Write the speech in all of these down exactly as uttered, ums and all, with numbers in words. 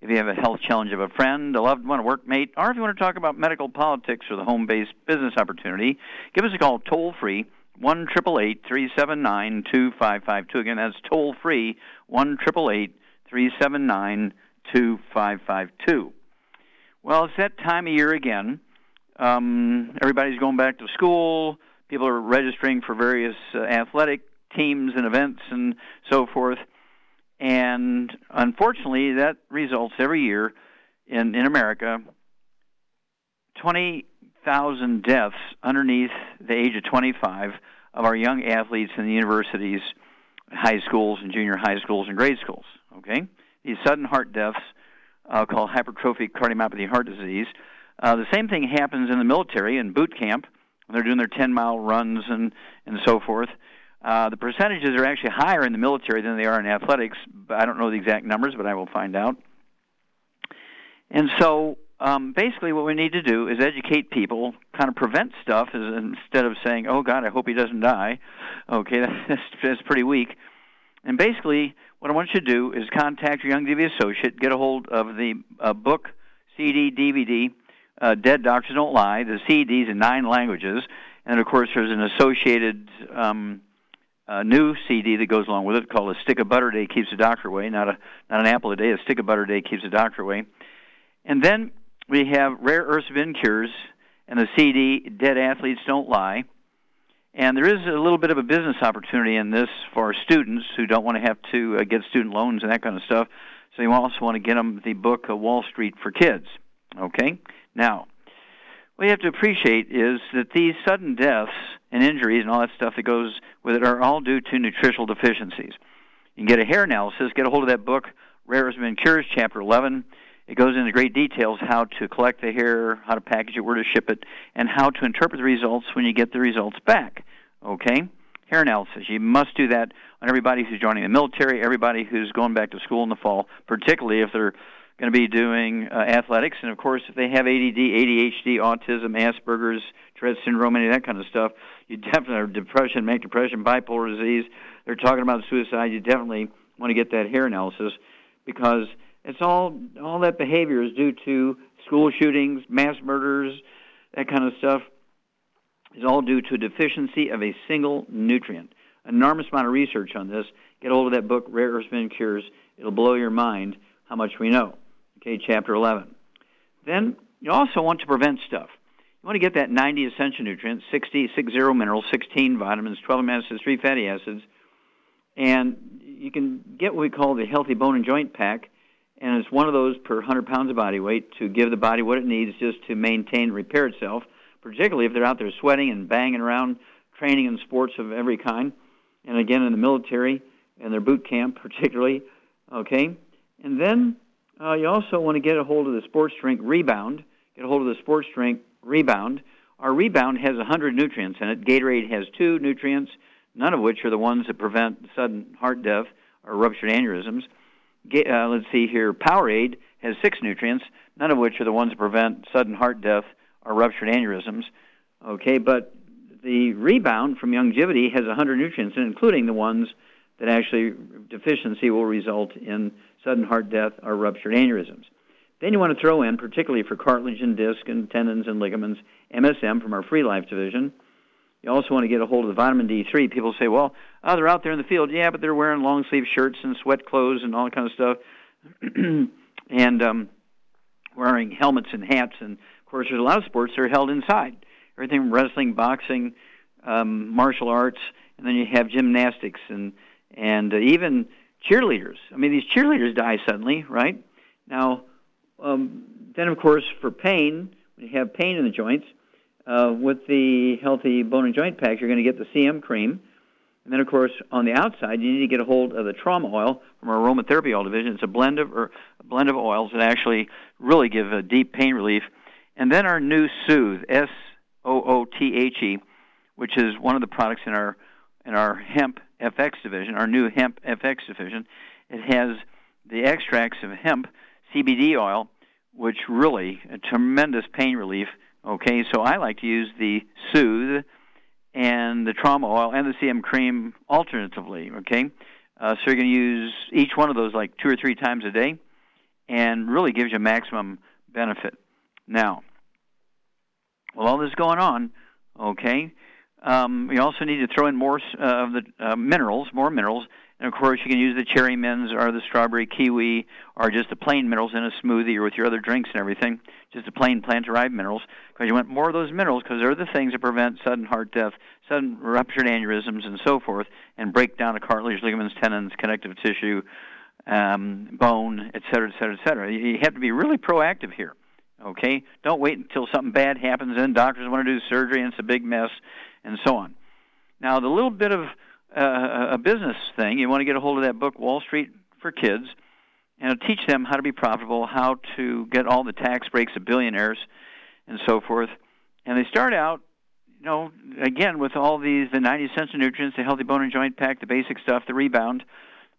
if you have a health challenge of a friend, a loved one, a workmate, or if you want to talk about medical politics or the home-based business opportunity, give us a call toll-free, one eight eight eight, three seven nine, two five five two. Again, that's toll-free, one eight eight eight, three seven nine, two five five two. Well, it's that time of year again. Um, everybody's going back to school. People are registering for various uh, athletic teams and events and so forth. And unfortunately, that results every year in, in America, twenty thousand deaths underneath the age of twenty-five of our young athletes in the universities, high schools, and junior high schools and grade schools, okay? These sudden heart deaths uh, called hypertrophic cardiomyopathy heart disease. Uh, the same thing happens in the military, in boot camp, when they're doing their ten-mile runs and, and so forth. Uh, the percentages are actually higher in the military than they are in athletics. I don't know the exact numbers, but I will find out. And so um, basically what we need to do is educate people, kind of prevent stuff is, instead of saying, oh, God, I hope he doesn't die. Okay, that's, that's pretty weak. And basically what I want you to do is contact your Youngevity associate, get a hold of the uh, book, C D, D V D, uh, Dead Doctors Don't Lie, the C Ds in nine languages. And, of course, there's an associated um, a new C D that goes along with it called A Stick of Butter a Day Keeps the Doctor Away. Not a not an apple a day, a stick of butter a day keeps the doctor away. And then we have Rare Earths Been Cures and the C D Dead Athletes Don't Lie. And there is a little bit of a business opportunity in this for students who don't want to have to uh, get student loans and that kind of stuff. So you also want to get them the book uh, Wall Street for Kids. Okay? Now, what you have to appreciate is that these sudden deaths and injuries and all that stuff that goes with it are all due to nutritional deficiencies. You can get a hair analysis, get a hold of that book, Rare Earths Been Cures, Chapter eleven. It goes into great details how to collect the hair, how to package it, where to ship it, and how to interpret the results when you get the results back. Okay? Hair analysis. You must do that on everybody who's joining the military, everybody who's going back to school in the fall, particularly if they're going to be doing uh, athletics. And, of course, if they have A D D, A D H D, autism, Asperger's, Tourette syndrome, any of that kind of stuff, you definitely have depression, manic depression, bipolar disease. They're talking about suicide. You definitely want to get that hair analysis because it's all all that behavior is due to school shootings, mass murders, that kind of stuff. It's all due to a deficiency of a single nutrient. An enormous amount of research on this. Get a hold of that book, Rare Earths Been Cures. It'll blow your mind how much we know. Okay, Chapter eleven. Then you also want to prevent stuff. You want to get that ninety essential nutrients, sixty, sixty minerals, sixteen vitamins, twelve amino acids, three fatty acids. And you can get what we call the Healthy Bone and Joint Pack, and it's one of those per one hundred pounds of body weight to give the body what it needs just to maintain and repair itself, particularly if they're out there sweating and banging around, training in sports of every kind, and again in the military and their boot camp particularly. Okay? And then Uh, you also want to get a hold of the sports drink Rebound. Get a hold of the sports drink Rebound. Our Rebound has one hundred nutrients in it. Gatorade has two nutrients, none of which are the ones that prevent sudden heart death or ruptured aneurysms. Ga- uh, let's see here. Powerade has six nutrients, none of which are the ones that prevent sudden heart death or ruptured aneurysms. Okay, but the Rebound from Youngevity has one hundred nutrients in it, including the ones that actually deficiency will result in sudden heart death or ruptured aneurysms. Then you want to throw in, particularly for cartilage and disc and tendons and ligaments, M S M from our Free Life division. You also want to get a hold of the vitamin D three. People say, well, oh, they're out there in the field. Yeah, but they're wearing long-sleeve shirts and sweat clothes and all that kind of stuff, and um, wearing helmets and hats. And, of course, there's a lot of sports that are held inside, everything from wrestling, boxing, um, martial arts, and then you have gymnastics and, and uh, even cheerleaders. I mean, these cheerleaders die suddenly, right? Now, um, then, of course, for pain, when you have pain in the joints, Uh, with the Healthy Bone and Joint Pack, you're going to get the C M cream. And then, of course, on the outside, you need to get a hold of the Trauma Oil from our Aromatherapy Oil Division. It's a blend of or a blend of oils that actually really give a deep pain relief. And then our new Soothe, S O O T H E, which is one of the products in our in our Hemp F X division, our new Hemp F X division. It has the extracts of hemp C B D oil, which really a tremendous pain relief. Okay, so I like to use the Soothe and the Trauma Oil and the C M Cream alternatively, okay? Uh, so you're going to use each one of those like two or three times a day and really gives you maximum benefit. Now, while all this is going on, okay, um, you also need to throw in more uh, of the uh, minerals, more minerals. And, of course, you can use the cherry mints or the strawberry kiwi or just the plain minerals in a smoothie or with your other drinks and everything, just the plain plant-derived minerals, because you want more of those minerals because they're the things that prevent sudden heart death, sudden ruptured aneurysms and so forth, and break down the cartilage, ligaments, tendons, connective tissue, um, bone, et cetera, et cetera, et cetera. You have to be really proactive here, okay? Don't wait until something bad happens and doctors want to do surgery and it's a big mess and so on. Now, the little bit of Uh, a business thing, you want to get a hold of that book, Wall Street for Kids, and teach them how to be profitable, how to get all the tax breaks of billionaires and so forth. And they start out, you know, again, with all these, the ninety essential nutrients, the Healthy Bone and Joint Pack, the basic stuff, the Rebound,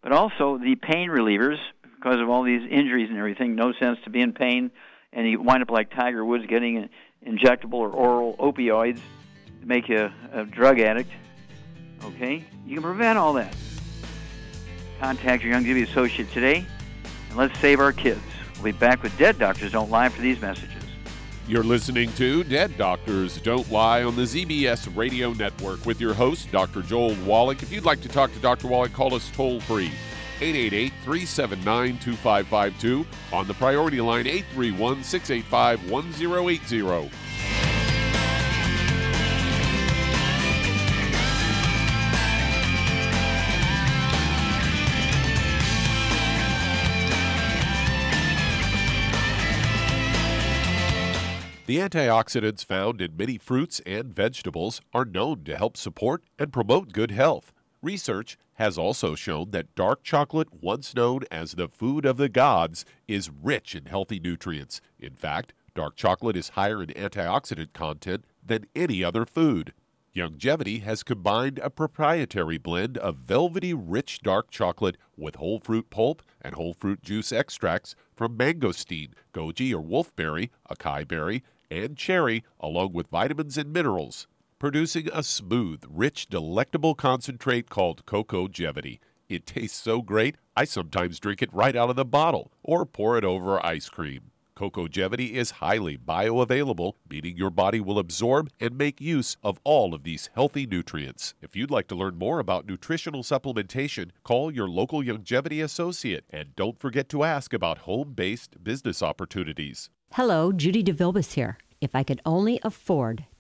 but also the pain relievers because of all these injuries and everything. No sense to be in pain, and you wind up like Tiger Woods getting injectable or oral opioids to make you a drug addict. Okay? You can prevent all that. Contact your Youngevity associate today, and let's save our kids. We'll be back with Dead Doctors Don't Lie for these messages. You're listening to Dead Doctors Don't Lie on the Z B S Radio Network with your host, Doctor Joel Wallach. If you'd like to talk to Doctor Wallach, call us toll-free, eight eight eight, three seven nine, two five five two. On the priority line, eight three one, six eight five, one zero eight zero. The antioxidants found in many fruits and vegetables are known to help support and promote good health. Research has also shown that dark chocolate, once known as the food of the gods, is rich in healthy nutrients. In fact, dark chocolate is higher in antioxidant content than any other food. Youngevity has combined a proprietary blend of velvety rich dark chocolate with whole fruit pulp and whole fruit juice extracts from mangosteen, goji or wolfberry, acai berry, and cherry, along with vitamins and minerals, producing a smooth, rich, delectable concentrate called Cocogevity. It tastes so great, I sometimes drink it right out of the bottle or pour it over ice cream. Cocogevity is highly bioavailable, meaning your body will absorb and make use of all of these healthy nutrients. If you'd like to learn more about nutritional supplementation, call your local Youngevity associate, and don't forget to ask about home-based business opportunities. Hello, Judy DeVilbiss here. If I could only afford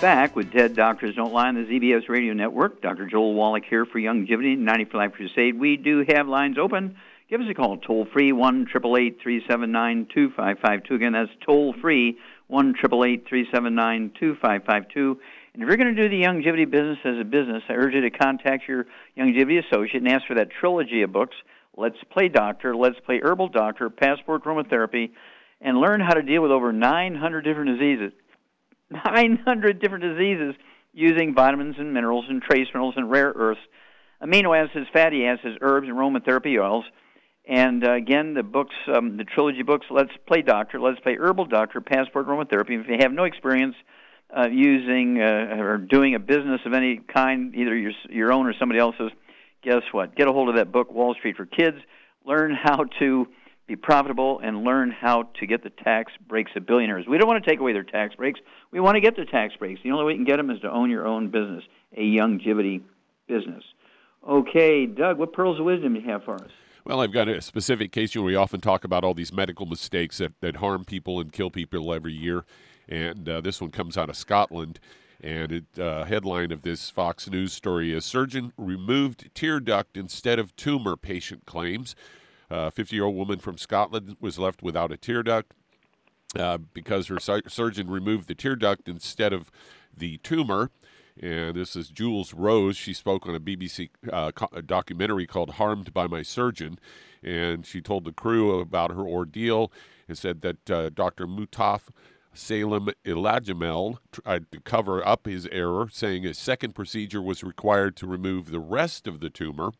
back with Dead Doctors Don't Lie on the Z B S Radio Network. Doctor Joel Wallach here for Youngevity, ninety-five Crusade. We do have lines open. Give us a call, toll-free, one eight eight eight, three seven nine, two five five two. Again, that's toll-free, one eight eight eight, three seven nine, two five five two. And if you're going to do the Youngevity business as a business, I urge you to contact your Youngevity associate and ask for that trilogy of books, Let's Play Doctor, Let's Play Herbal Doctor, Passport Aromatherapy, and learn how to deal with over nine hundred different diseases. nine hundred different diseases using vitamins and minerals and trace minerals and rare earths, amino acids, fatty acids, herbs, and aromatherapy oils. And, uh, again, the books, um, the trilogy books, Let's Play Doctor, Let's Play Herbal Doctor, Passport Aromatherapy. If you have no experience uh, using uh, or doing a business of any kind, either your, your own or somebody else's, guess what? Get a hold of that book, Wall Street for Kids. Learn how to be profitable and learn how to get the tax breaks of billionaires. We don't want to take away their tax breaks. We want to get their tax breaks. The only way you can get them is to own your own business, a Youngevity business. Okay, Doug, what pearls of wisdom do you have for us? Well, I've got a specific case where we often talk about all these medical mistakes that, that harm people and kill people every year, and uh, this one comes out of Scotland, and it uh, headline of this Fox News story is, surgeon removed tear duct instead of tumor, patient claims. A fifty-year-old woman from Scotland was left without a tear duct uh, because her su- surgeon removed the tear duct instead of the tumor. And this is Jules Rose. She spoke on a B B C uh, co- a documentary called Harmed by My Surgeon. And she told the crew about her ordeal and said that uh, Doctor Mutaz Salem El-Hajjamel tried to cover up his error, saying a second procedure was required to remove the rest of the tumor.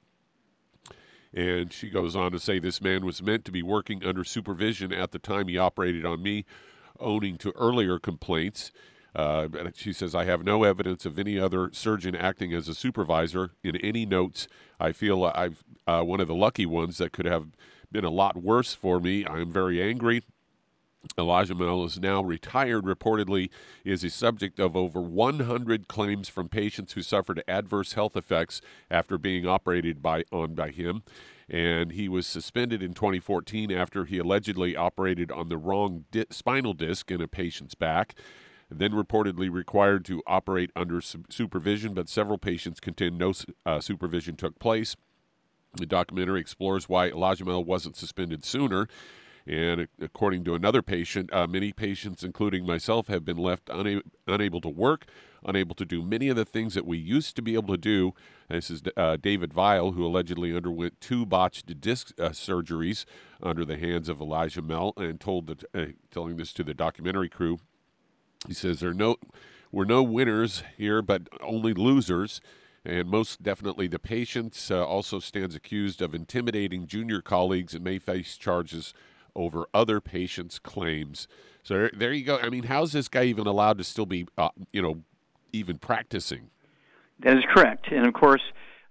And she goes on to say, this man was meant to be working under supervision at the time he operated on me, owning to earlier complaints. Uh, she says, I have no evidence of any other surgeon acting as a supervisor in any notes. I feel I'm uh, one of the lucky ones that could have been a lot worse for me. I am very angry. El-Hajjamel is now retired, reportedly is a subject of over one hundred claims from patients who suffered adverse health effects after being operated by, on by him. And he was suspended in twenty fourteen after he allegedly operated on the wrong di- spinal disc in a patient's back, then reportedly required to operate under su- supervision, but several patients contend no uh, supervision took place. The documentary explores why El-Hajjamel wasn't suspended sooner. And according to another patient, uh, many patients, including myself, have been left una- unable to work, unable to do many of the things that we used to be able to do. And this is uh, David Vile, who allegedly underwent two botched disc uh, surgeries under the hands of El-Hajjamel, and told the, uh, telling this to the documentary crew. He says, there are no, we're no winners here, but only losers. And most definitely the patients uh, also stands accused of intimidating junior colleagues and may face charges over other patients' claims. So there you go. I mean, how's this guy even allowed to still be, uh, you know, even practicing? That is correct. And, of course,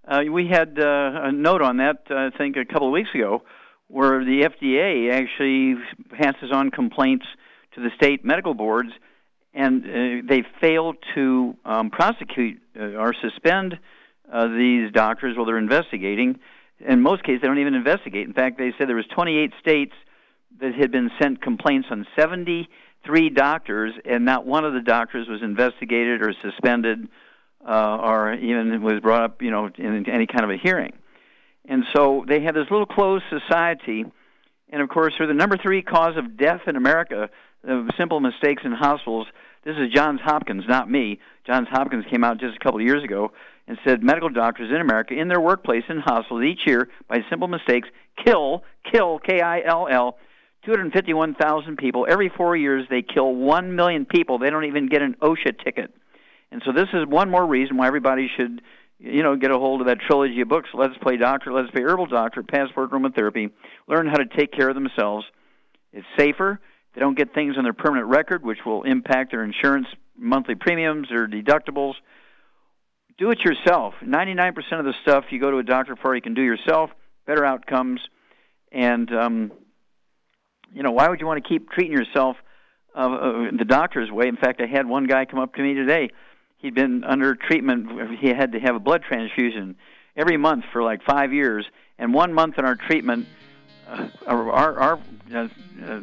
uh, we had uh, a note on that, uh, I think, a couple of weeks ago, where the F D A actually passes on complaints to the state medical boards, and uh, they fail to um, prosecute uh, or suspend uh, these doctors while they're investigating. In most cases, they don't even investigate. In fact, they said there was twenty-eight states that had been sent complaints on seventy-three doctors, and not one of the doctors was investigated or suspended uh, or even was brought up, you know, in any kind of a hearing. And so they had this little closed society, and, of course, they're the number three cause of death in America, of simple mistakes in hospitals. This is Johns Hopkins, not me. Johns Hopkins came out just a couple of years ago and said medical doctors in America, in their workplace, in hospitals, each year, by simple mistakes, kill, kill, K I L L, two hundred fifty-one thousand people. Every four years, they kill one million people. They don't even get an OSHA ticket. And so this is one more reason why everybody should, you know, get a hold of that trilogy of books, Let's Play Doctor, Let's Play Herbal Doctor, Passport Aromatherapy, learn how to take care of themselves. It's safer. They don't get things on their permanent record, which will impact their insurance monthly premiums or deductibles. Do it yourself. ninety-nine percent of the stuff you go to a doctor for, you can do yourself, better outcomes, and um you know, why would you want to keep treating yourself uh, uh, the doctor's way? In fact, I had one guy come up to me today. He'd been under treatment. He had to have a blood transfusion every month for like five years. And one month in our treatment, uh, our, our, our uh, uh,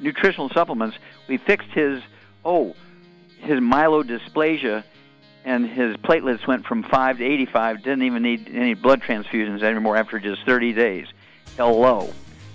nutritional supplements, we fixed his, oh, his myelodysplasia and his platelets went from five to eighty-five, didn't even need any blood transfusions anymore after just thirty days. Hello.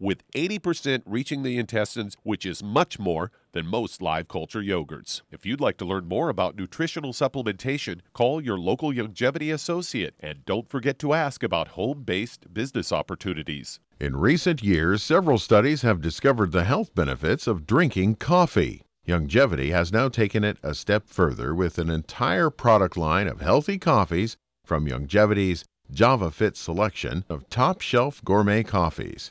with eighty percent reaching the intestines, which is much more than most live culture yogurts. If you'd like to learn more about nutritional supplementation, call your local Youngevity associate, and don't forget to ask about home-based business opportunities. In recent years, several studies have discovered the health benefits of drinking coffee. Youngevity has now taken it a step further with an entire product line of healthy coffees from Youngevity's JavaFit selection of top-shelf gourmet coffees.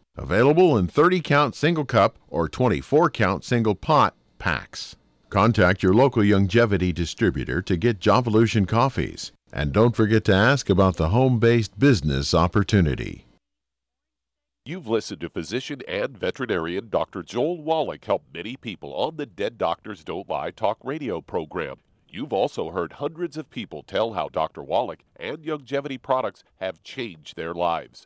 Available in thirty count single cup or twenty-four count single pot packs. Contact your local Youngevity distributor to get Jovolution coffees. And don't forget to ask about the home-based business opportunity. You've listened to physician and veterinarian Doctor Joel Wallach help many people on the Dead Doctors Don't Lie talk radio program. You've also heard hundreds of people tell how Doctor Wallach and Youngevity products have changed their lives.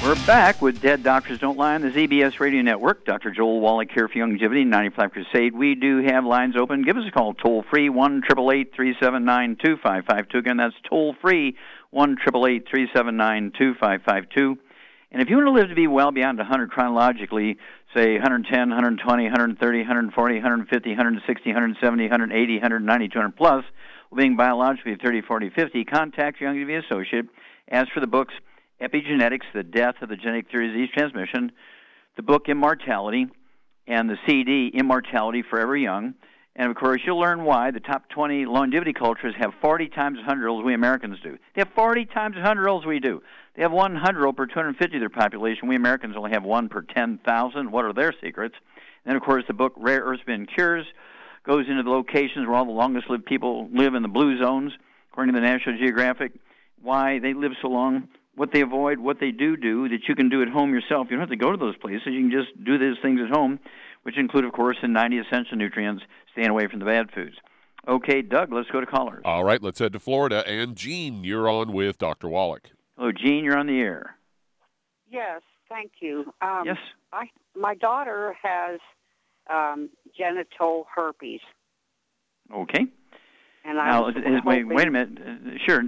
We're back with Dead Doctors Don't Lie on the Z B S Radio Network. Doctor Joel Wallach here for Youngevity, ninety-five Crusade. We do have lines open. Give us a call toll-free, one eight eight eight, three seven nine, two five five two. Again, that's toll-free, one eight eight eight, three seven nine, two five five two. And if you want to live to be well beyond one hundred chronologically, say one ten, one twenty, one thirty, one forty, one fifty, one sixty, one seventy, one eighty, one ninety, two hundred plus, well, being biologically thirty, forty, fifty, contact your Youngevity associate. As for the books, Epigenetics, The Death of the Genetic Theory of Disease Transmission, the book Immortality, and the C D, Immortality Forever Young. And, of course, you'll learn why the top twenty longevity cultures have forty times one hundred year olds we Americans do. They have forty times one hundred year olds we do. They have one hundred per two hundred fifty of their population. We Americans only have one per ten thousand. What are their secrets? And, of course, the book Rare Earths and Cures goes into the locations where all the longest-lived people live in the blue zones, according to the National Geographic, why they live so long. what they avoid, what they do do, that you can do at home yourself. You don't have to go to those places. You can just do these things at home, which include, of course, the ninety essential nutrients, staying away from the bad foods. Okay, Doug, let's go to callers. All right, let's head to Florida. And, Jean, you're on with Doctor Wallach. Hello, Jean, you're on the air. Yes, thank you. Um, yes. I, my daughter has um, genital herpes. Okay. And I now, is, is, wait, wait a minute. Sure.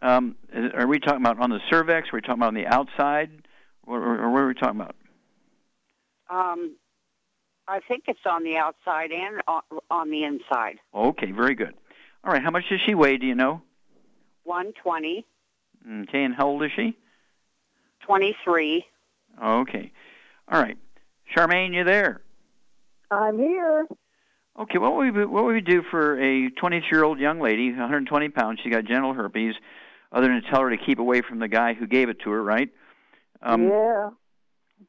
Um, is, are we talking about on the cervix? Are we talking about on the outside? Or, or, or what are we talking about? Um, I think it's on the outside and on, on the inside. Okay, very good. All right, how much does she weigh, do you know? one twenty. Okay, and how old is she? twenty-three. Okay. All right. Charmaine, you there? I'm here. Okay, what would we, what would we do for a twenty-three-year-old young lady, one hundred twenty pounds, she got genital herpes, other than to tell her to keep away from the guy who gave it to her, right? Um, yeah.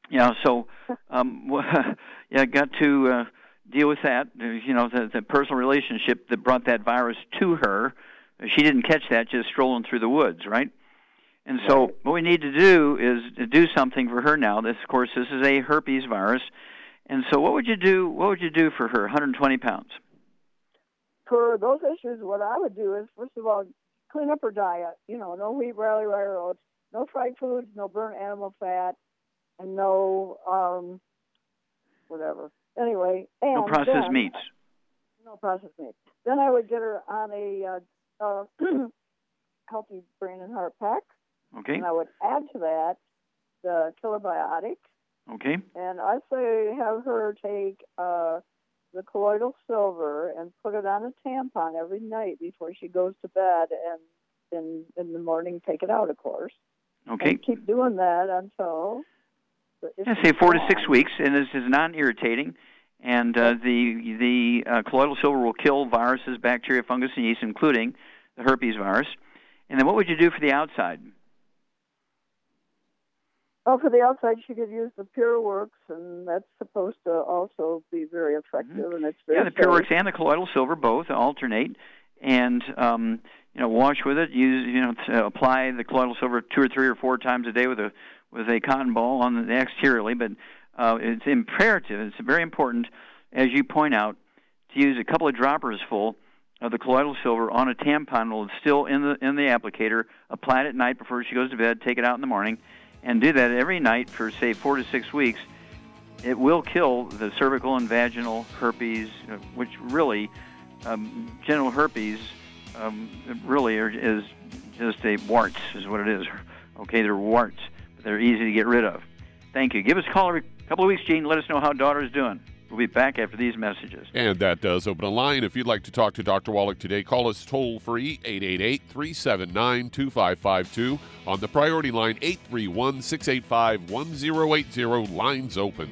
Yeah, so um, yeah, got to uh, deal with that, you know, the, the personal relationship that brought that virus to her. She didn't catch that just strolling through the woods, right? And so what we need to do is to do something for her now. This, of course, this is a herpes virus. And so what would you do? What would you do for her, one hundred twenty pounds? For those issues, what I would do is, first of all, clean up her diet. You know, no wheat, barley, rye oats, no fried foods, no burnt animal fat, and no um, whatever. Anyway, and no processed then, meats. No processed meats. Then I would get her on a uh, uh, Healthy Brain and Heart Pack. Okay. And I would add to that the killer biotic. Okay. And I say have her take uh, the colloidal silver and put it on a tampon every night before she goes to bed, and in in the morning take it out, of course. Okay. And keep doing that until... I say four to six weeks, and this is non-irritating. And uh, the, the uh, colloidal silver will kill viruses, bacteria, fungus, and yeast, including the herpes virus. And then what would you do for the outside? Well, for the outside, she could use the PureWorks, and that's supposed to also be very effective. Mm-hmm. And it's very yeah, the PureWorks and the colloidal silver both alternate, and um, you know, wash with it. Use you know, to apply the colloidal silver two or three or four times a day with a with a cotton ball on the exteriorly. But uh, it's imperative. It's very important, as you point out, to use a couple of droppers full of the colloidal silver on a tampon while it's still in the in the applicator. Apply it at night before she goes to bed. Take it out in the morning. And do that every night for, say, four to six weeks. It will kill the cervical and vaginal herpes, which really, um, genital herpes, um, really are, is just a warts, is what it is. Okay, they're warts, but they're easy to get rid of. Thank you. Give us a call every couple of weeks, Gene. Let us know how daughter's doing. We'll be back after these messages. And that does open a line. If you'd like to talk to Doctor Wallach today, call us toll-free, eight eight eight, three seven nine, two five five two. On the priority line, eight three one, six eight five, one zero eight zero. Lines open.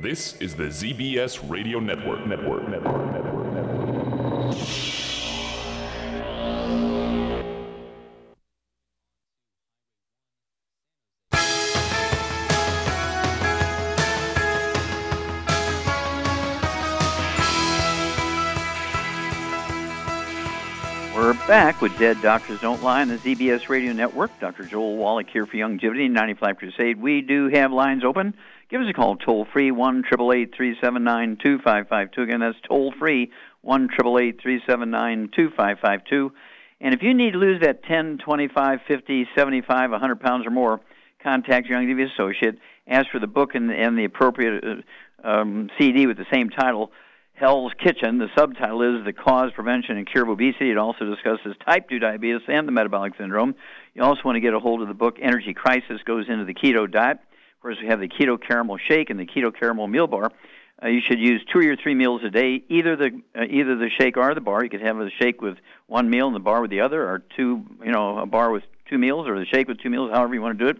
This is the Z B S Radio Network. Network, network, network, network. We're back with Dead Doctors Don't Lie on the Z B S Radio Network. Doctor Joel Wallach here for Youngevity, ninety-five Crusade. We do have lines open. Give us a call, toll-free, one eight eight eight, three seven nine, two five five two. Again, that's toll-free, one eight eight eight, three seven nine, two five five two. And if you need to lose that ten, twenty-five, fifty, seventy-five, one hundred pounds or more, contact your Youngevity associate. Ask for the book and, and the appropriate uh, um, C D with the same title, Hell's Kitchen. The subtitle is The Cause, Prevention, and Cure of Obesity. It also discusses type two diabetes and the metabolic syndrome. You also want to get a hold of the book, Energy Crisis Goes into the Keto Diet. Of course, we have the Keto Caramel Shake and the Keto Caramel Meal Bar. Uh, you should use two or your three meals a day, either the uh, either the shake or the bar. You could have the shake with one meal and the bar with the other, or two, you know, a bar with two meals, or the shake with two meals, however you want to do it.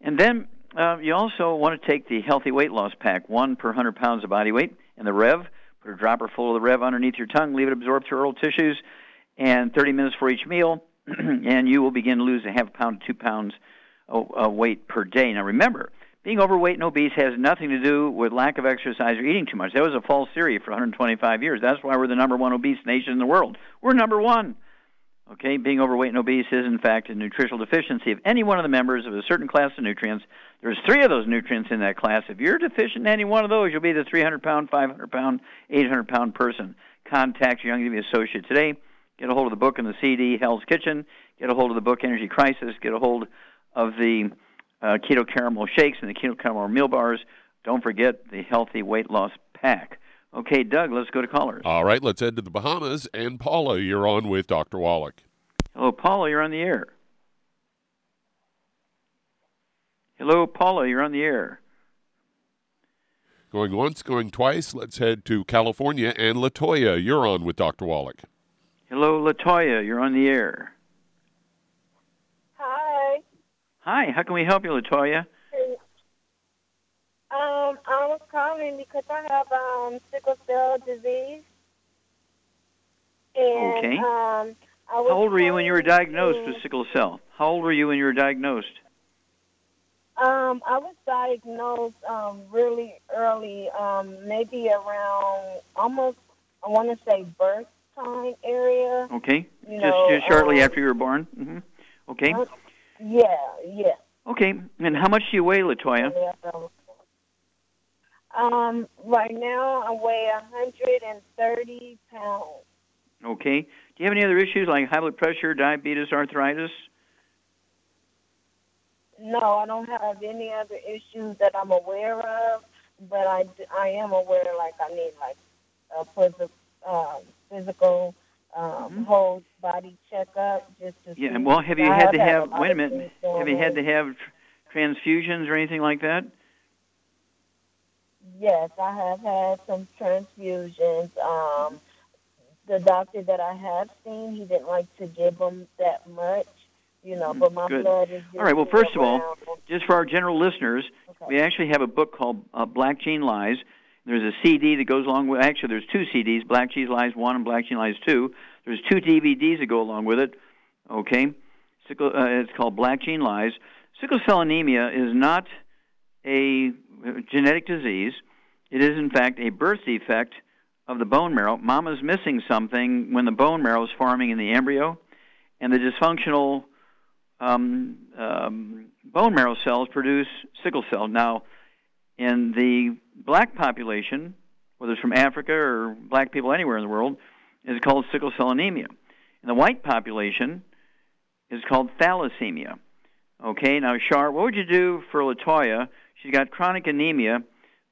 And then uh, you also want to take the Healthy Weight Loss Pack, one per one hundred pounds of body weight, and the Rev. Put a dropper full of the Rev underneath your tongue, leave it absorb through oral tissues, and thirty minutes for each meal, and you will begin to lose a half pound to two pounds Uh, weight per day. Now remember, being overweight and obese has nothing to do with lack of exercise or eating too much. That was a false theory for one hundred twenty-five years. That's why we're the number one obese nation in the world. We're number one. Okay, being overweight and obese is, in fact, a nutritional deficiency of any one of the members of a certain class of nutrients. There's three of those nutrients in that class. If you're deficient in any one of those, you'll be the three hundred pound, five hundred pound, eight hundred pound person. Contact your Youngevity associate today. Get a hold of the book and the C D, Hell's Kitchen. Get a hold of the book, Energy Crisis. Get a hold of the uh, Keto Caramel Shakes and the Keto Caramel Meal Bars. Don't forget the Healthy Weight Loss Pack. Okay, Doug, let's go to callers. All right, let's head to the Bahamas. And Paula, you're on with Doctor Wallach. Hello, Paula, you're on the air. Hello, Paula, you're on the air. Going once, going twice. Let's head to California. And Latoya, you're on with Doctor Wallach. Hello, Latoya, you're on the air. Hi, how can we help you, Latoya? Um, I was calling because I have um, sickle cell disease. And, okay. Um, I was how old were you when you were diagnosed to... with sickle cell? How old were you when you were diagnosed? Um, I was diagnosed um, really early, um, maybe around almost, I want to say, birth time area. Okay, you just, know, just shortly um, after you were born? Mm-hmm. Okay. Uh, Yeah, yeah. Okay, and how much do you weigh, Latoya? Um, right now I weigh one hundred thirty pounds. Okay. Do you have any other issues like high blood pressure, diabetes, arthritis? No, I don't have any other issues that I'm aware of. but I, I am aware, like, I need, like, a physical, uh, physical um, mm-hmm. whole body checkup just to yeah, see. Well, have you had to have, wait a minute, have you had to have transfusions or anything like that? Yes, I have had some transfusions. Um, the doctor that I have seen, he didn't like to give them that much, you know, mm-hmm. but my Good. blood is... All right, well, first around. of all, just for our general listeners, okay. we actually have a book called uh, Black Gene Lies. There's a C D that goes along with it. Actually, there's two C Ds, Black Gene Lies one and Black Gene Lies two. There's two D V Ds that go along with it, okay? Sickle, uh, it's called Black Gene Lies. Sickle cell anemia is not a genetic disease. It is, in fact, a birth defect of the bone marrow. Mama's missing something when the bone marrow is forming in the embryo, and the dysfunctional um, um, bone marrow cells produce sickle cell. Now, in the black population, whether it's from Africa or black people anywhere in the world, is called sickle cell anemia. In the white population, it's called thalassemia. Okay, now, Char, what would you do for LaToya? She's got chronic anemia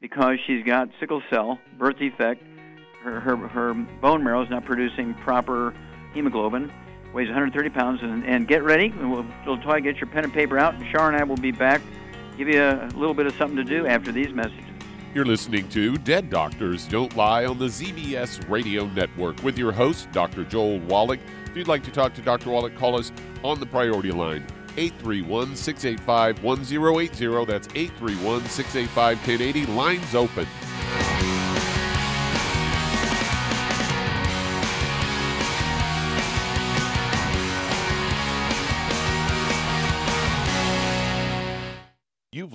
because she's got sickle cell, birth defect. Her, her, her bone marrow is not producing proper hemoglobin, weighs one hundred thirty pounds. And, and get ready. We'll, LaToya, get your pen and paper out, and Char and I will be back. Give you a little bit of something to do after these messages. You're listening to Dead Doctors Don't Lie on the Z B S Radio Network with your host, Doctor Joel Wallach. If you'd like to talk to Doctor Wallach, call us on the priority line, eight three one, six eight five, one zero eight zero. That's eight three one, six eight five, one zero eight zero. Lines open. You've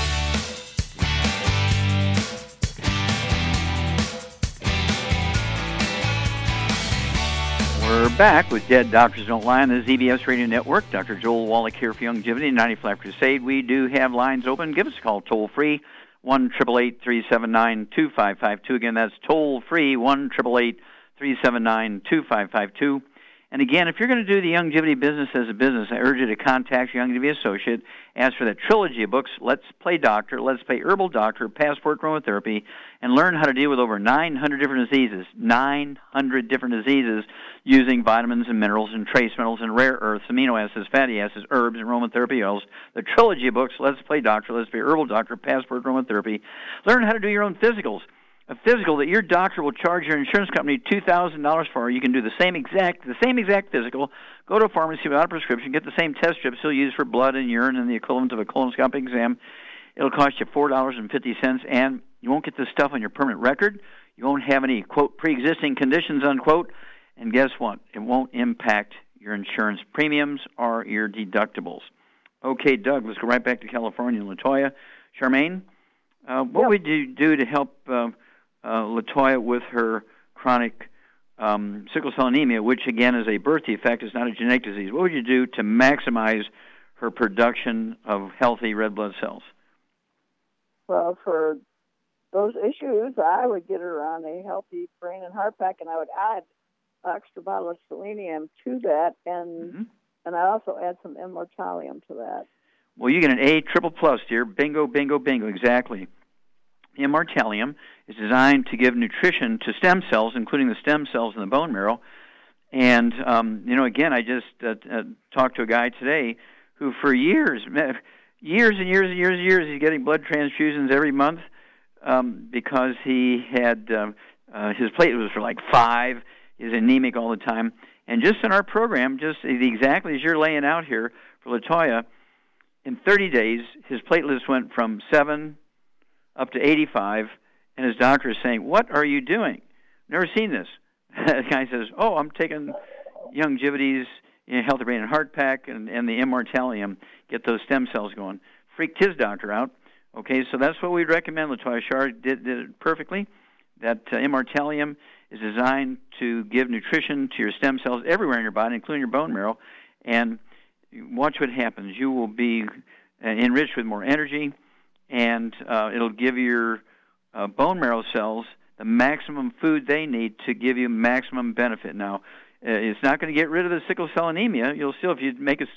back with Dead Doctors Don't Lie on the Z B S Radio Network. Doctor Joel Wallach here for Youngevity, ninety-five Crusade. We do have lines open. Give us a call toll-free, one eight eight eight, three seven nine, two five five two. Again, that's toll free, one eight eight eight, three seven nine, two five five two. And again, if you're going to do the Youngevity business as a business, I urge you to contact your Youngevity associate. Ask for that trilogy of books, Let's Play Doctor, Let's Play Herbal Doctor, Passport Aromatherapy, and learn how to deal with over nine hundred different diseases, nine hundred different diseases, using vitamins and minerals and trace minerals and rare earths, amino acids, fatty acids, herbs, and aromatherapy oils. The trilogy of books, Let's Play Doctor, Let's Play Herbal Doctor, Passport Aromatherapy. Learn how to do your own physicals. A physical that your doctor will charge your insurance company two thousand dollars for. You can do the same exact the same exact physical, go to a pharmacy without a prescription, get the same test strips he'll use for blood and urine and the equivalent of a colonoscopic exam. It'll cost you four dollars and fifty cents, and you won't get this stuff on your permanent record. You won't have any, quote, pre-existing conditions, unquote. And guess what? It won't impact your insurance premiums or your deductibles. Okay, Doug, let's go right back to California. LaToya, Charmaine, uh, what yep. would you do to help uh, uh, LaToya with her chronic um, sickle cell anemia, which, again, is a birth defect, it's not a genetic disease? What would you do to maximize her production of healthy red blood cells? Well, for those issues, I would get her on a healthy brain and heart pack, and I would add an extra bottle of selenium to that, and mm-hmm. and I also add some Immortalium to that. Well, you get an A triple plus, dear. Bingo, bingo, bingo. Exactly. The Immortalium is designed to give nutrition to stem cells, including the stem cells in the bone marrow. And, um, you know, again, I just uh, uh, talked to a guy today who for years, years and years and years and years, he's getting blood transfusions every month. Um, because he had uh, uh, his platelet was for like five, he's anemic all the time. And just in our program, just exactly as you're laying out here for LaToya, in thirty days, his platelets went from seven up to eighty-five, and his doctor is saying, "What are you doing? Never seen this." The guy says, "Oh, I'm taking Youngevity's you know, Healthy Brain and Heart Pack and, and the Immortalium, get those stem cells going." Freaked his doctor out. Okay, so that's what we'd recommend. LaToya Shard did, did it perfectly. That uh, Immortalium is designed to give nutrition to your stem cells everywhere in your body, including your bone marrow, and watch what happens. You will be uh, enriched with more energy, and uh, it'll give your uh, bone marrow cells the maximum food they need to give you maximum benefit. Now, uh, it's not going to get rid of the sickle cell anemia. You'll still, if you make a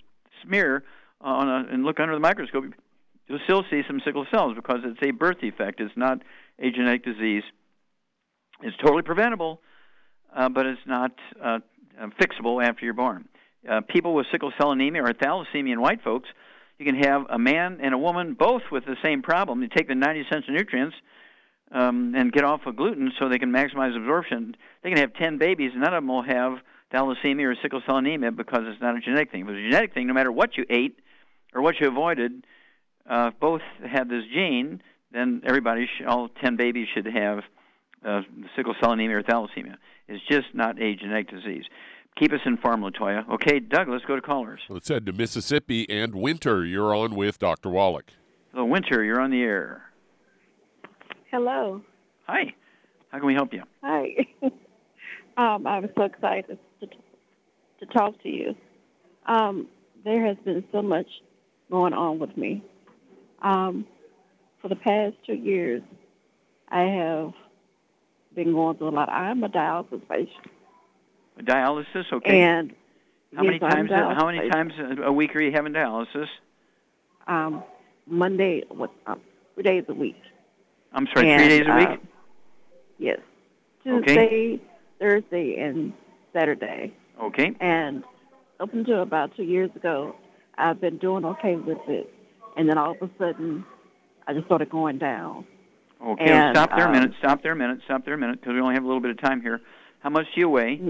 smear on a, and look under the microscope, you'll still see some sickle cells because it's a birth defect. It's not a genetic disease. It's totally preventable, uh, but it's not uh, fixable after you're born. Uh, people with sickle cell anemia or thalassemia in white folks, you can have a man and a woman both with the same problem. You take the ninety cents of nutrients um, and get off of gluten so they can maximize absorption. They can have ten babies, and none of them will have thalassemia or sickle cell anemia because it's not a genetic thing. If it was a genetic thing, no matter what you ate or what you avoided, Uh, if both have this gene, then everybody, sh- all ten babies should have uh, sickle cell anemia or thalassemia. It's just not a genetic disease. Keep us informed, LaToya. Okay, Doug, let's go to callers. Let's head to Mississippi. And Winter, you're on with Doctor Wallach. Hello, Winter, you're on the air. Hello. Hi. How can we help you? Hi. um, I was so excited to, t- to talk to you. Um, there has been so much going on with me. Um, for the past two years, I have been going through a lot. I'm a dialysis patient. A dialysis, okay. And how yes, many times? A, how many times a week are you having dialysis? Um, Monday, what? Um, three days a week. I'm sorry, and, three days a week. Uh, yes. Tuesday, okay. Thursday, and Saturday. Okay. And up until about two years ago, I've been doing okay with it. And then all of a sudden, I just started going down. Okay, and, well, stop there um, a minute, stop there a minute, stop there a minute, because we only have a little bit of time here. How much do you weigh?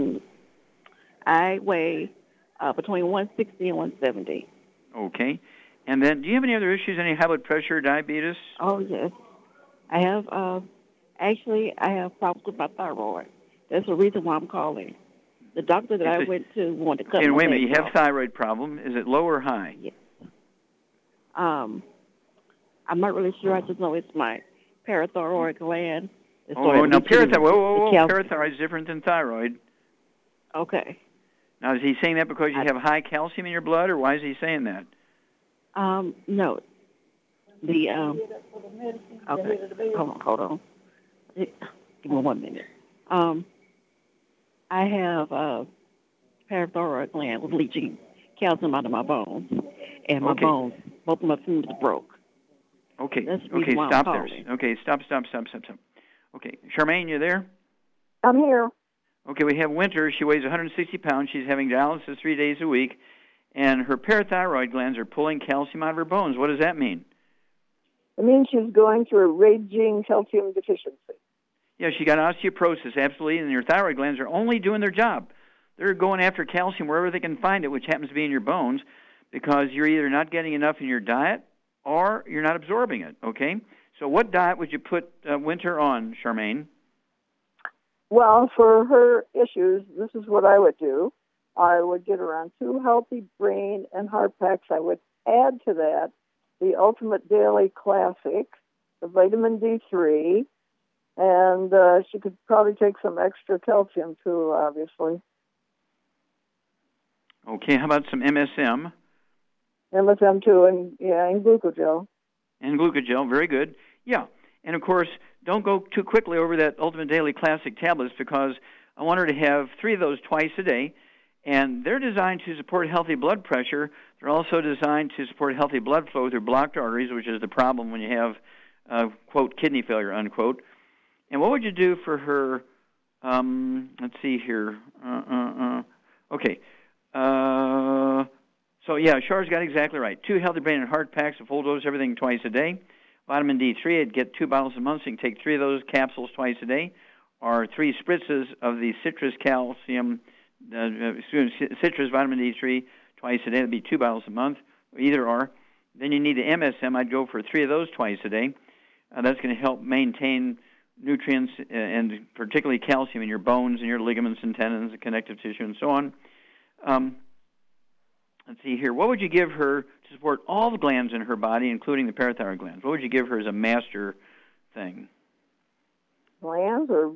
I weigh uh, between one sixty and one seventy. Okay. And then, do you have any other issues, any high blood pressure, diabetes? Oh, yes. I have, uh, actually, I have problems with my thyroid. That's the reason why I'm calling. The doctor that it's I went a, to wanted to cut okay, my wait a minute, you off. Have thyroid problem. Is it low or high? Yes. Um, I'm not really sure. I just know it's my parathyroid gland. It's oh, no, parathyroid. Whoa, whoa, whoa. Parathyroid is different than thyroid. Okay. Now, is he saying that because you I, have high calcium in your blood, or why is he saying that? Um, no. The, um, okay. Hold on, hold on. Give me one minute. Um, I have a parathyroid gland with leaching calcium out of my bones, and my okay. bones. Both of my fingers broke. Okay. That's the okay. Stop there. Okay. Stop. Stop. Stop. Stop. Stop. Okay. Charmaine, you there? I'm here. Okay. We have Winter. She weighs one hundred sixty pounds. She's having dialysis three days a week, and her parathyroid glands are pulling calcium out of her bones. What does that mean? It means she's going through a raging calcium deficiency. Yeah, she got osteoporosis, absolutely, and your thyroid glands are only doing their job. They're going after calcium wherever they can find it, which happens to be in your bones. Because you're either not getting enough in your diet or you're not absorbing it, okay? So what diet would you put uh, Winter on, Charmaine? Well, for her issues, this is what I would do. I would get her on two Healthy Brain and Heart Packs. I would add to that the Ultimate Daily Classic, the vitamin D three, and uh, she could probably take some extra calcium, too, obviously. Okay, how about some M S M? M S M, too, and, yeah, and glucogel. And glucogel, very good. Yeah, and, of course, don't go too quickly over that Ultimate Daily Classic tablets because I want her to have three of those twice a day, and they're designed to support healthy blood pressure. They're also designed to support healthy blood flow through blocked arteries, which is the problem when you have, uh, quote, kidney failure, unquote. And what would you do for her, um, let's see here, uh, uh, uh. okay, uh, so yeah, Char's got exactly right. Two Healthy Brain and Heart Packs, a full dose, everything twice a day. Vitamin D three, I'd get two bottles a month, so you can take three of those capsules twice a day, or three spritzes of the citrus calcium, uh, excuse me, citrus vitamin D three twice a day. That'd be two bottles a month, either or. Then you need the M S M. I'd go for three of those twice a day. Uh, that's going to help maintain nutrients and particularly calcium in your bones and your ligaments and tendons and connective tissue and so on. Um, let's see here. What would you give her to support all the glands in her body, including the parathyroid glands? What would you give her as a master thing? Glands or,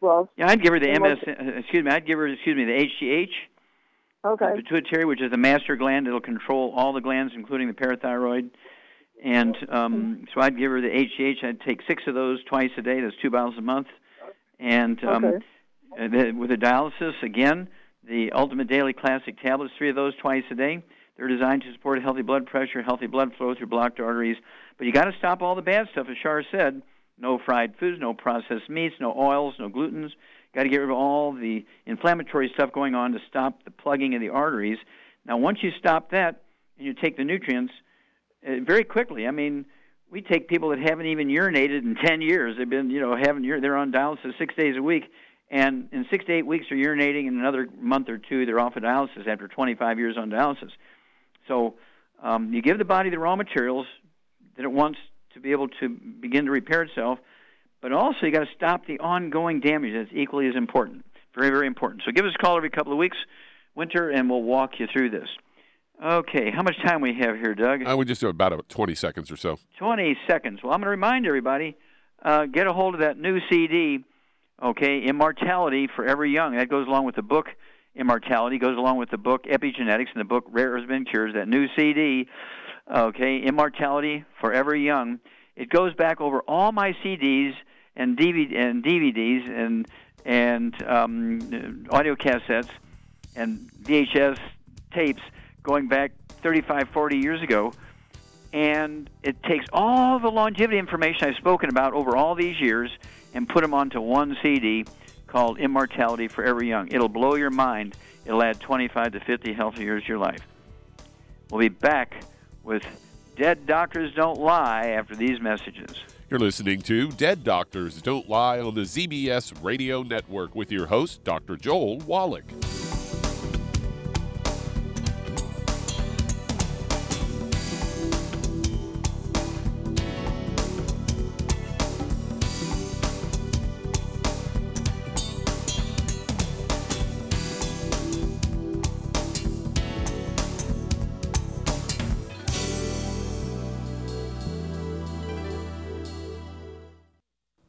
well... Yeah, I'd give her the M S... Excuse me, I'd give her, excuse me, the H G H. Okay. The pituitary, which is the master gland. It'll control all the glands, including the parathyroid. And um, so I'd give her the H G H. I'd take six of those twice a day. That's two bottles a month. And um, okay. with the dialysis, again, the Ultimate Daily Classic tablets, three of those twice a day. They're designed to support healthy blood pressure, healthy blood flow through blocked arteries. But you got to stop all the bad stuff, as Shar said. No fried foods, no processed meats, no oils, no glutens. Got to get rid of all the inflammatory stuff going on to stop the plugging of the arteries. Now, once you stop that and you take the nutrients, Uh, very quickly. I mean, we take people that haven't even urinated in ten years. They've been, you know, haven't, they're on dialysis six days a week, and in six to eight weeks they're urinating, and another month or two they're off of dialysis after twenty-five years on dialysis. So um, you give the body the raw materials that it wants to be able to begin to repair itself, but also you got to stop the ongoing damage. That's equally as important, very, very important. So give us a call every couple of weeks, Winter, and we'll walk you through this. Okay, how much time we have here, Doug? I would just do about twenty seconds or so. twenty seconds. Well, I'm going to remind everybody, uh, get a hold of that new C D, okay, Immortality Forever Young. That goes along with the book Immortality, goes along with the book Epigenetics, and the book Rare Earths and Cures, that new C D, okay, Immortality Forever Young. It goes back over all my C Ds and D V D and D V Ds and, and um, audio cassettes and V H S tapes, going back thirty-five, forty years ago, and it takes all the longevity information I've spoken about over all these years and put them onto one C D called Immortality Forever Young. It'll blow your mind. It'll add twenty-five to fifty healthy years to your life. We'll be back with Dead Doctors Don't Lie after these messages. You're listening to Dead Doctors Don't Lie on the Z B S Radio Network with your host, Doctor Joel Wallach.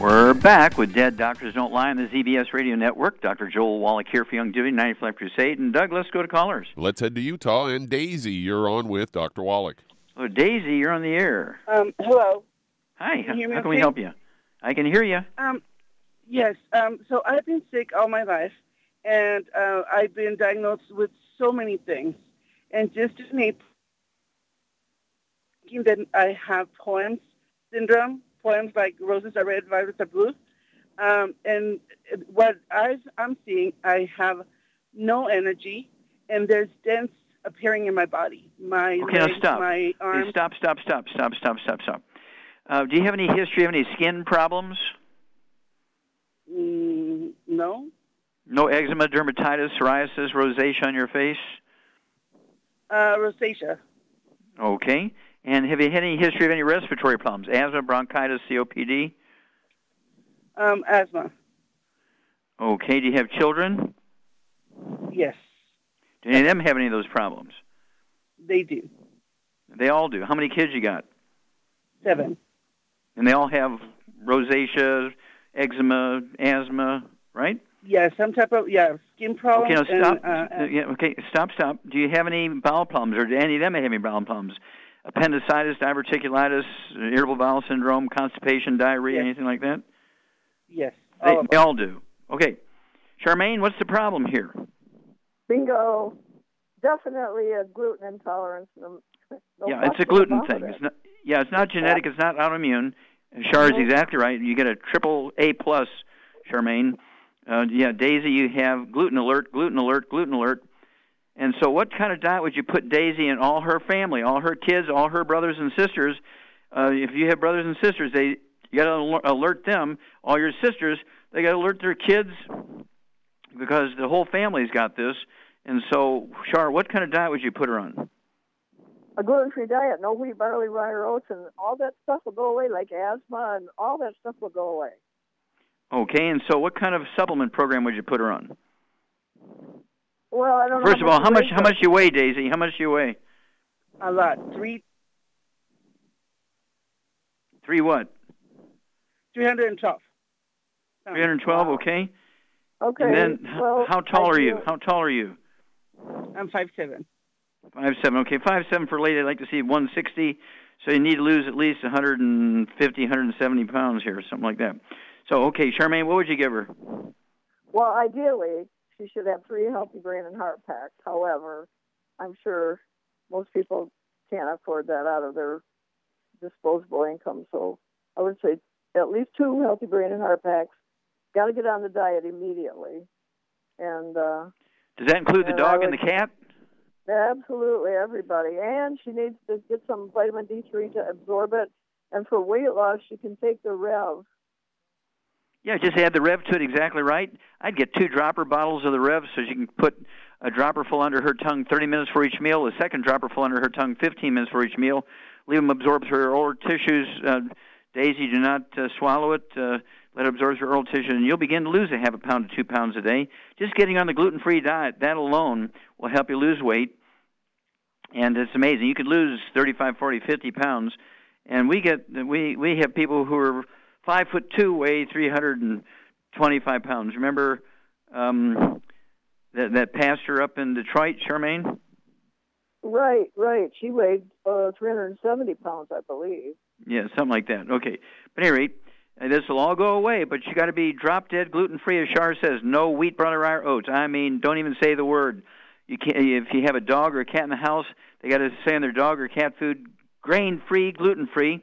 We're back with Dead Doctors Don't Lie on the Z B S Radio Network. Doctor Joel Wallach here for Youngevity, ninety-five Crusade. And Doug, let's go to callers. Let's head to Utah. And Daisy, you're on with Doctor Wallach. Oh, Daisy, you're on the air. Um, hello. Hi. Can you hear me? How can okay? we help you? I can hear you. Um, yes. Um, so I've been sick all my life, and uh, I've been diagnosed with so many things. And just in April, thinking that I have POEMS syndrome. Poems like Roses Are Red, Violets Are Blue. Um, and what I've, I'm seeing, I have no energy, and there's dents appearing in my body. My okay, legs, now stop. my arms. Hey, stop, stop, stop, stop, stop, stop, stop. Uh, do you have any history of any skin problems? Mm, no. No eczema, dermatitis, psoriasis, rosacea on your face? Uh, rosacea. Okay. And have you had any history of any respiratory problems? Asthma, bronchitis, C O P D? Um, asthma. Okay. Do you have children? Yes. Do any of them have any of those problems? They do. They all do. How many kids you got? Seven. And they all have rosacea, eczema, asthma, right? Yeah, some type of yeah skin problems. Okay, now stop. And, uh, yeah, okay, stop, stop. Do you have any bowel problems, or do any of them have any bowel problems? Appendicitis, diverticulitis, irritable bowel syndrome, constipation, diarrhea, yes. Anything like that? Yes. They all, they all do. Okay. Charmaine, what's the problem here? Bingo. Definitely a gluten intolerance. No yeah, it's a gluten thing. It. It's not, yeah, it's not genetic. Yeah. It's not autoimmune. Char is mm-hmm. exactly right. You get a triple A plus, Charmaine. Uh, yeah, Daisy, you have gluten alert, gluten alert, gluten alert. And so what kind of diet would you put Daisy and all her family, all her kids, all her brothers and sisters? Uh, if you have brothers and sisters, they you got to alert them. All your sisters, they got to alert their kids because the whole family's got this. And so, Char, what kind of diet would you put her on? A gluten-free diet, no wheat, barley, rye, or oats, and all that stuff will go away, like asthma and all that stuff will go away. Okay, and so what kind of supplement program would you put her on? Well, I don't know. First of all, how much how much you weigh, Daisy? How much do you weigh? A lot. Three. Three what? Three hundred and twelve. Three hundred and twelve. Okay. Okay. And then, well, how tall are you? How tall are you? I'm five seven. Five seven. Okay, five seven for late. I'd like to see one sixty. So you need to lose at least one fifty, one seventy pounds here, something like that. So, okay, Charmaine, what would you give her? Well, ideally, she should have three Healthy Brain and Heart Packs. However, I'm sure most people can't afford that out of their disposable income. So I would say at least two Healthy Brain and Heart Packs. Got to get on the diet immediately. And uh, does that include the dog and the cat? Absolutely, everybody. And she needs to get some vitamin D three to absorb it. And for weight loss, she can take the Rev. Yeah, just add the Rev to it, exactly right. I'd get two dropper bottles of the Rev so she can put a dropper full under her tongue thirty minutes for each meal, a second dropper full under her tongue fifteen minutes for each meal. Leave them absorb through her oral tissues. Uh, Daisy, do not uh, swallow it. Uh, let it absorb through oral tissue, and you'll begin to lose a half a pound to two pounds a day. Just getting on the gluten-free diet, that alone will help you lose weight. And it's amazing. You could lose thirty-five, forty, fifty pounds. And we get we, we have people who are five foot two, weigh three hundred twenty-five pounds. Remember um, that, that pastor up in Detroit, Charmaine? Right, right. She weighed uh, three hundred seventy pounds, I believe. Yeah, something like that. Okay. But at any rate, this will all go away, but you got to be drop-dead gluten-free, as Char says. No wheat, brown, or rye oats. I mean, don't even say the word. You can't, if you have a dog or a cat in the house, they got to say on their dog or cat food, grain-free, gluten-free.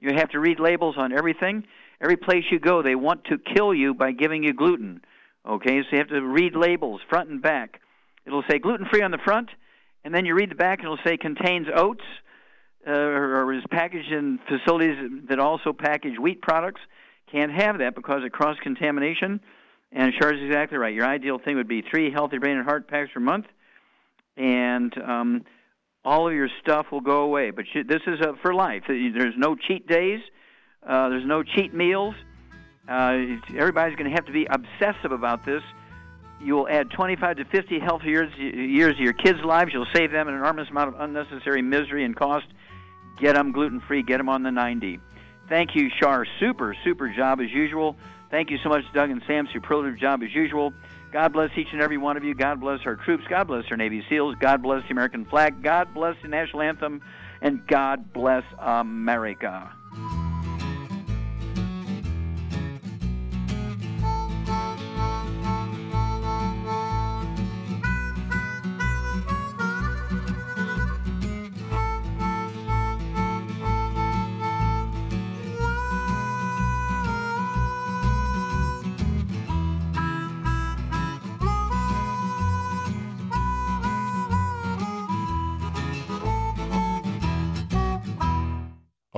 You have to read labels on everything. Every place you go, they want to kill you by giving you gluten. Okay, so you have to read labels front and back. It'll say gluten-free on the front, and then you read the back, and it'll say contains oats uh, or is packaged in facilities that also package wheat products. Can't have that because of cross-contamination. And Char's exactly right. Your ideal thing would be three Healthy Brain and Heart Packs per month, and um, all of your stuff will go away. But you, this is uh, for life. There's no cheat days. Uh, there's no cheat meals. Uh, everybody's going to have to be obsessive about this. You will add twenty-five to fifty healthy years, years to your kids' lives. You'll save them an enormous amount of unnecessary misery and cost. Get them gluten-free. Get them on the ninety. Thank you, Char. Super, super job as usual. Thank you so much, Doug and Sam. Superlative job as usual. God bless each and every one of you. God bless our troops. God bless our Navy SEALs. God bless the American flag. God bless the national anthem. And God bless America.